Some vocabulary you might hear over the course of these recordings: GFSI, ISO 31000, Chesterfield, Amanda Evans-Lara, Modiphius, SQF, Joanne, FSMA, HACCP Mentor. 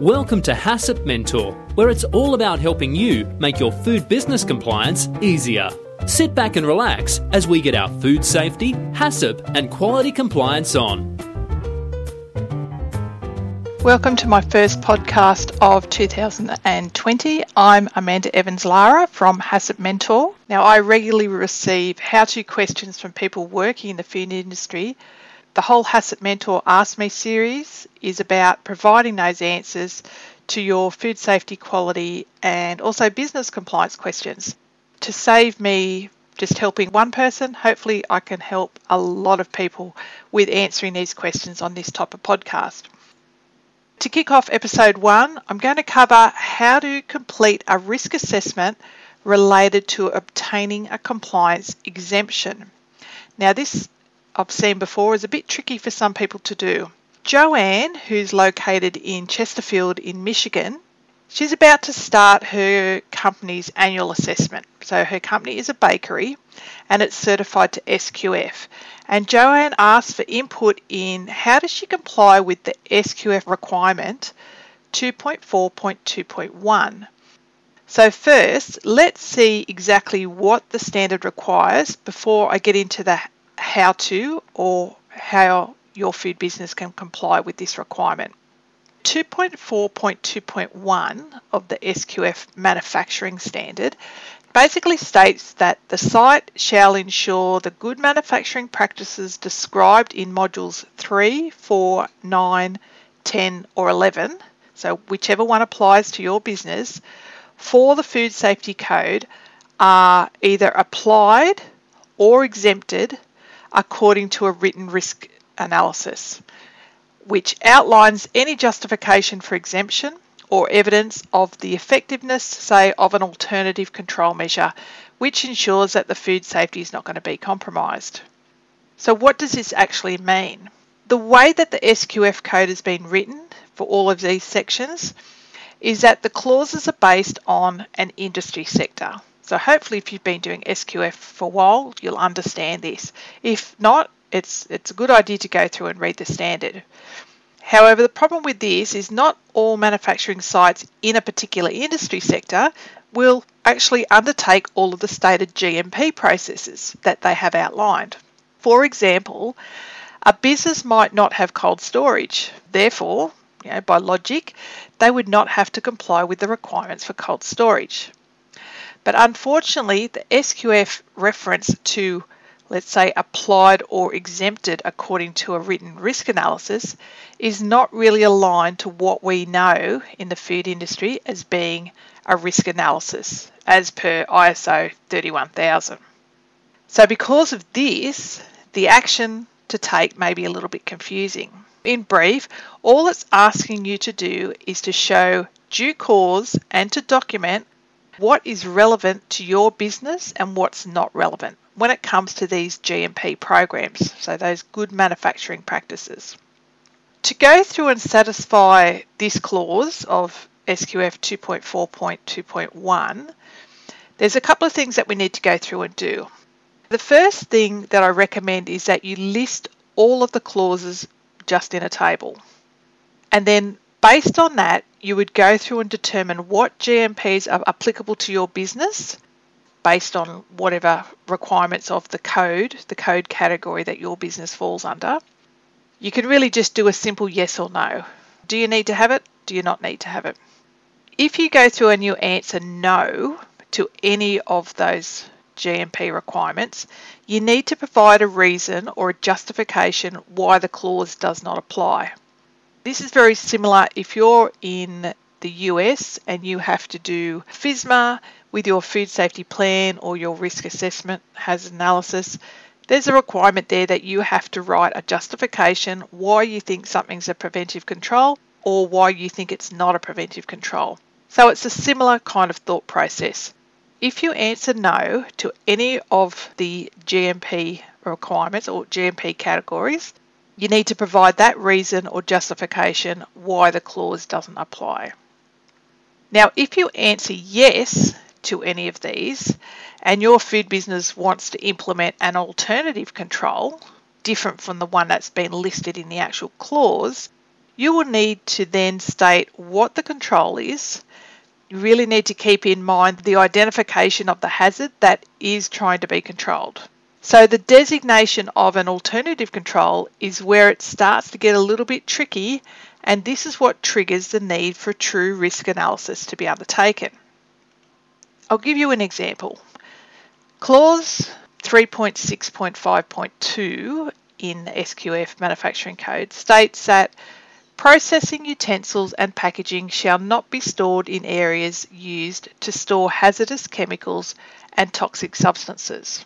Welcome to HACCP Mentor, where it's all about helping you make your food business compliance easier. Sit back and relax as we get our food safety, HACCP and quality compliance on. Welcome to my first podcast of 2020. I'm Amanda Evans-Lara from HACCP Mentor. Now, I regularly receive how-to questions from people working in the food industry. The whole HACCP Mentor Ask Me series is about providing those answers to your food safety, quality and also business compliance questions. To save me just helping one person, hopefully I can help a lot of people with answering these questions on this type of podcast. To kick off episode 1, I'm going to cover how to complete a risk assessment related to obtaining a compliance exemption. Now, this I've seen before is a bit tricky for some people to do. Joanne, who's located in Chesterfield in Michigan, she's about to start her company's annual assessment. So her company is a bakery and it's certified to SQF. And Joanne asked for input in how does she comply with the SQF requirement 2.4.2.1. So first, let's see exactly what the standard requires before I get into the how to or how your food business can comply with this requirement. 2.4.2.1 of the SQF manufacturing standard basically states that the site shall ensure the good manufacturing practices described in modules 3, 4, 9, 10 or 11, so whichever one applies to your business, for the food safety code are either applied or exempted according to a written risk analysis, which outlines any justification for exemption or evidence of the effectiveness, say, of an alternative control measure, which ensures that the food safety is not going to be compromised. So what does this actually mean? The way that the SQF code has been written for all of these sections is that the clauses are based on an industry sector. So hopefully if you've been doing SQF for a while, you'll understand this. If not, it's a good idea to go through and read the standard. However, the problem with this is not all manufacturing sites in a particular industry sector will actually undertake all of the stated GMP processes that they have outlined. For example, a business might not have cold storage. Therefore, by logic, they would not have to comply with the requirements for cold storage. But unfortunately, the SQF reference to, let's say, applied or exempted according to a written risk analysis is not really aligned to what we know in the food industry as being a risk analysis as per ISO 31000. So because of this, the action to take may be a little bit confusing. In brief, all it's asking you to do is to show due cause and to document what is relevant to your business and what's not relevant when it comes to these GMP programs, so those good manufacturing practices. To go through and satisfy this clause of SQF 2.4.2.1, there's a couple of things that we need to go through and do. The first thing that I recommend is that you list all of the clauses just in a table. And then based on that, you would go through and determine what GMPs are applicable to your business based on whatever requirements of the code category that your business falls under. You can really just do a simple yes or no. Do you need to have it? Do you not need to have it? If you go through and you answer no to any of those GMP requirements, you need to provide a reason or a justification why the clause does not apply. This is very similar if you're in the US and you have to do FSMA with your food safety plan or your risk assessment hazard analysis. There's a requirement there that you have to write a justification why you think something's a preventive control or why you think it's not a preventive control. So it's a similar kind of thought process. If you answer no to any of the GMP requirements or GMP categories, you need to provide that reason or justification why the clause doesn't apply. Now, if you answer yes to any of these and your food business wants to implement an alternative control different from the one that's been listed in the actual clause, You will need to then state what the control is. You really need to keep in mind the identification of the hazard that is trying to be controlled. So the designation of an alternative control is where it starts to get a little bit tricky, and this is what triggers the need for true risk analysis to be undertaken. I'll give you an example. Clause 3.6.5.2 in the SQF manufacturing code states that processing utensils and packaging shall not be stored in areas used to store hazardous chemicals and toxic substances.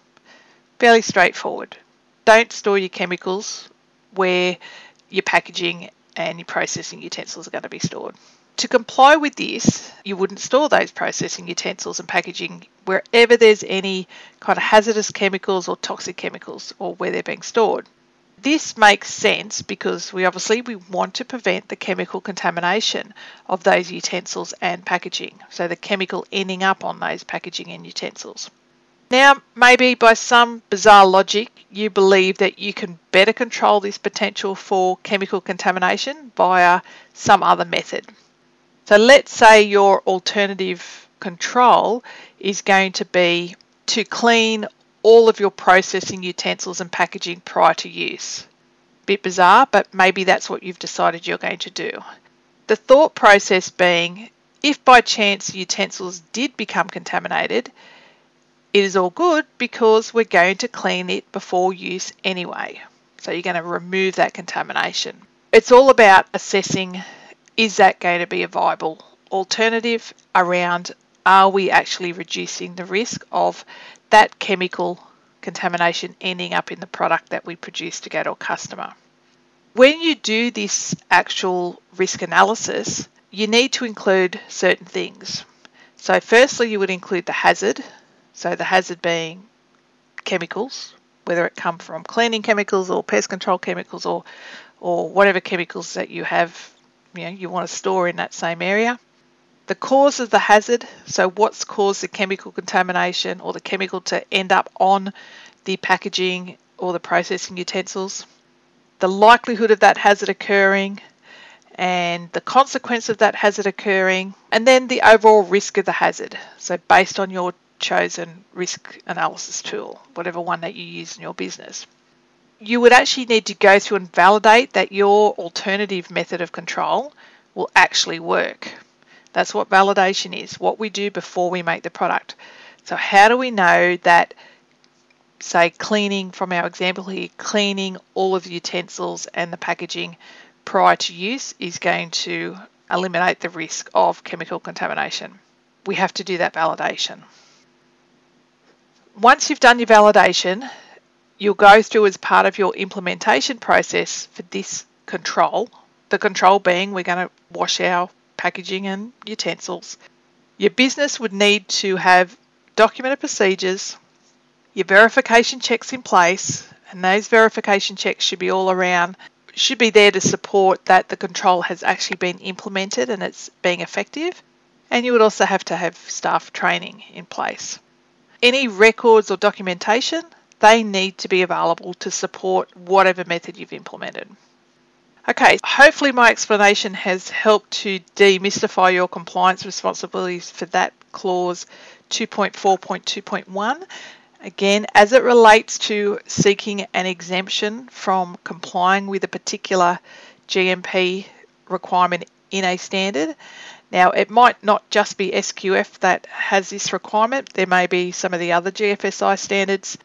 Fairly straightforward. Don't store your chemicals where your packaging and your processing utensils are going to be stored. To comply with this, you wouldn't store those processing utensils and packaging wherever there's any kind of hazardous chemicals or toxic chemicals or where they're being stored. This makes sense because we want to prevent the chemical contamination of those utensils and packaging, so the chemical ending up on those packaging and utensils. Now, maybe by some bizarre logic, you believe that you can better control this potential for chemical contamination via some other method. So let's say your alternative control is going to be to clean all of your processing utensils and packaging prior to use. Bit bizarre, but maybe that's what you've decided you're going to do. The thought process being, if by chance utensils did become contaminated, it is all good because we're going to clean it before use anyway. So you're going to remove that contamination. It's all about assessing, is that going to be a viable alternative around, are we actually reducing the risk of that chemical contamination ending up in the product that we produce to go to a customer? When you do this actual risk analysis, you need to include certain things. So firstly, you would include the hazard. So the hazard being chemicals, whether it come from cleaning chemicals or pest control chemicals or whatever chemicals that you have, you want to store in that same area. The cause of the hazard, so what's caused the chemical contamination or the chemical to end up on the packaging or the processing utensils. The likelihood of that hazard occurring and the consequence of that hazard occurring, and then the overall risk of the hazard. So based on your chosen risk analysis tool, whatever one that you use in your business. You would actually need to go through and validate that your alternative method of control will actually work. That's what validation is, what we do before we make the product. So how do we know that, say, cleaning, from our example here, cleaning all of the utensils and the packaging prior to use is going to eliminate the risk of chemical contamination? We have to do that validation. Once you've done your validation, you'll go through as part of your implementation process for this control. The control being we're going to wash our packaging and utensils. Your business would need to have documented procedures, your verification checks in place, and those verification checks should be there to support that the control has actually been implemented and it's being effective. And you would also have to have staff training in place. Any records or documentation, they need to be available to support whatever method you've implemented. Okay, hopefully my explanation has helped to demystify your compliance responsibilities for that clause 2.4.2.1. Again, as it relates to seeking an exemption from complying with a particular GMP requirement in a standard. Now, it might not just be SQF that has this requirement. There may be some of the other GFSI standards,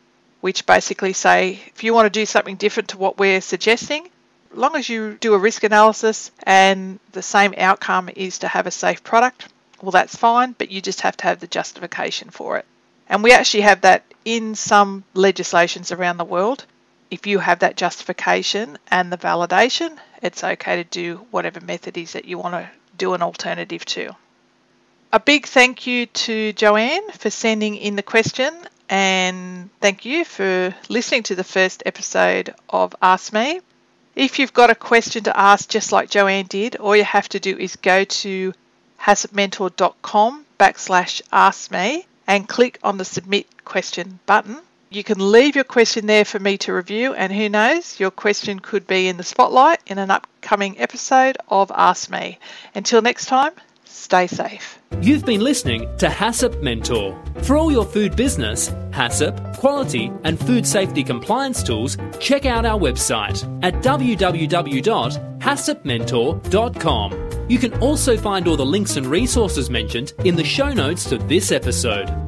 which basically say, if you want to do something different to what we're suggesting, as long as you do a risk analysis and the same outcome is to have a safe product, well, that's fine, but you just have to have the justification for it. And we actually have that in some legislations around the world. If you have that justification and the validation, it's okay to do whatever method is that you want to do an alternative to. A big thank you to Joanne for sending in the question, and thank you for listening to the first episode of Ask Me. If you've got a question to ask just like Joanne did, all you have to do is go to haccpmentor.com/askme and click on the Submit Question button. You can leave your question there for me to review, and who knows, your question could be in the spotlight in an upcoming episode of Ask Me. Until next time, stay safe. You've been listening to HACCP Mentor. For all your food business, HACCP, quality and food safety compliance tools, check out our website at www.haccpmentor.com. You can also find all the links and resources mentioned in the show notes to this episode.